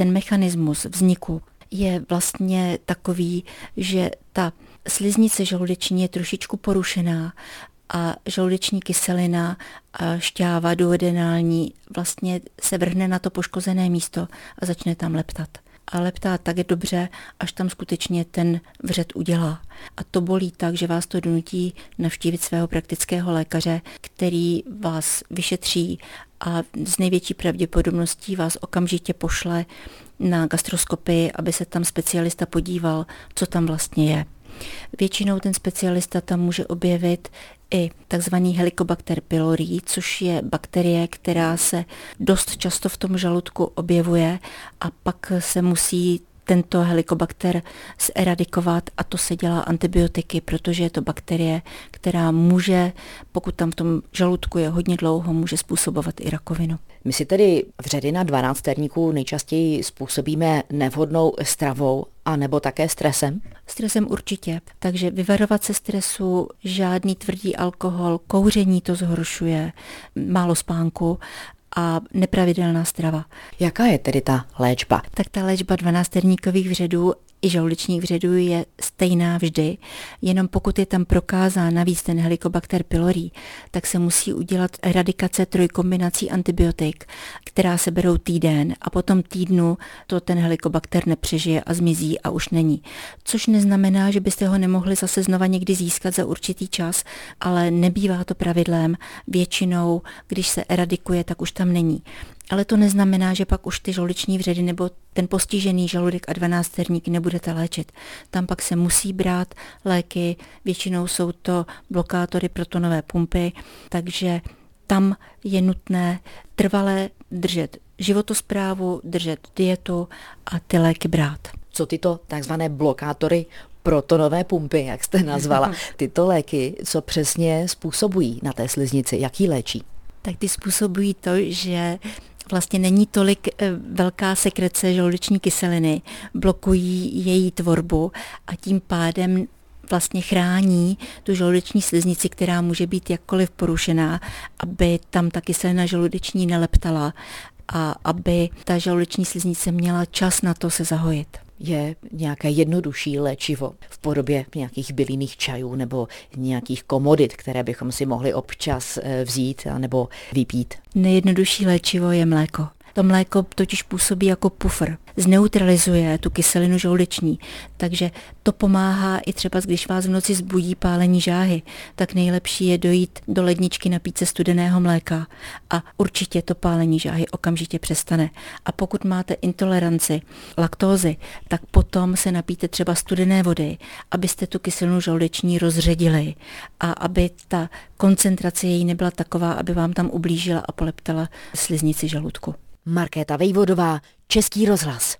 ten mechanismus vzniku je vlastně takový, že ta sliznice žaludeční je trošičku porušená a žaludeční kyselina a šťáva duodenální vlastně se vrhne na to poškozené místo a začne tam leptat. A leptá tak je dobře, až tam skutečně ten vřet udělá. A to bolí tak, že vás to donutí navštívit svého praktického lékaře, který vás vyšetří a s největší pravděpodobností vás okamžitě pošle na gastroskopii, aby se tam specialista podíval, co tam vlastně je. Většinou ten specialista tam může objevit i tzv. Helicobacter pylori, což je bakterie, která se dost často v tom žaludku objevuje a pak se musí tento helikobakter zeradikovat a to se dělá antibiotiky, protože je to bakterie, která může, pokud tam v tom žaludku je hodně dlouho, může způsobovat i rakovinu. My si tedy vředy na 12terníku nejčastěji způsobíme nevhodnou stravou a nebo také stresem? Stresem určitě. Takže vyvarovat se stresu, žádný tvrdý alkohol, kouření to zhoršuje, málo spánku a nepravidelná strava. Jaká je tedy ta léčba? Tak ta léčba 12terníkových vředů i žaludečních vředů je stejná vždy, jenom pokud je tam prokázán navíc ten Helicobacter pylori, tak se musí udělat eradikace 3 kombinací antibiotik, která se berou týden a potom týdnu to ten helikobakter nepřežije a zmizí a už není. Což neznamená, že byste ho nemohli zase znova někdy získat za určitý čas, ale nebývá to pravidlem. Většinou, když se eradikuje, tak už tam není. Ale to neznamená, že pak už ty žaludeční vředy nebo ten postižený žaludek a 12terník nebudete léčit. Tam pak se musí brát léky, většinou jsou to blokátory protonové pumpy, takže tam je nutné trvale držet životosprávu, držet dietu a ty léky brát. Co tyto takzvané blokátory protonové pumpy, jak jste nazvala, tyto léky, co přesně způsobují na té sliznici, jak ji léčí? Tak ty způsobují to, že vlastně není tolik velká sekrece žaludeční kyseliny, blokují její tvorbu a tím pádem vlastně chrání tu žaludeční sliznici, která může být jakkoliv porušená, aby tam ta kyselina žaludeční neleptala a aby ta žaludeční sliznice měla čas na to se zahojit. Je nějaké jednodušší léčivo v podobě nějakých bylinných čajů nebo nějakých komodit, které bychom si mohli občas vzít nebo vypít? Nejjednodušší léčivo je mléko. To mléko totiž působí jako pufr, zneutralizuje tu kyselinu žaludeční, takže to pomáhá i třeba, když vás v noci zbudí pálení žáhy, tak nejlepší je dojít do ledničky napít se studeného mléka a určitě to pálení žáhy okamžitě přestane. A pokud máte intoleranci laktózy, tak potom se napijte třeba studené vody, abyste tu kyselinu žaludeční rozředili a aby ta koncentrace její nebyla taková, aby vám tam ublížila a poleptala sliznici žaludku. Markéta Vejvodová, Český rozhlas.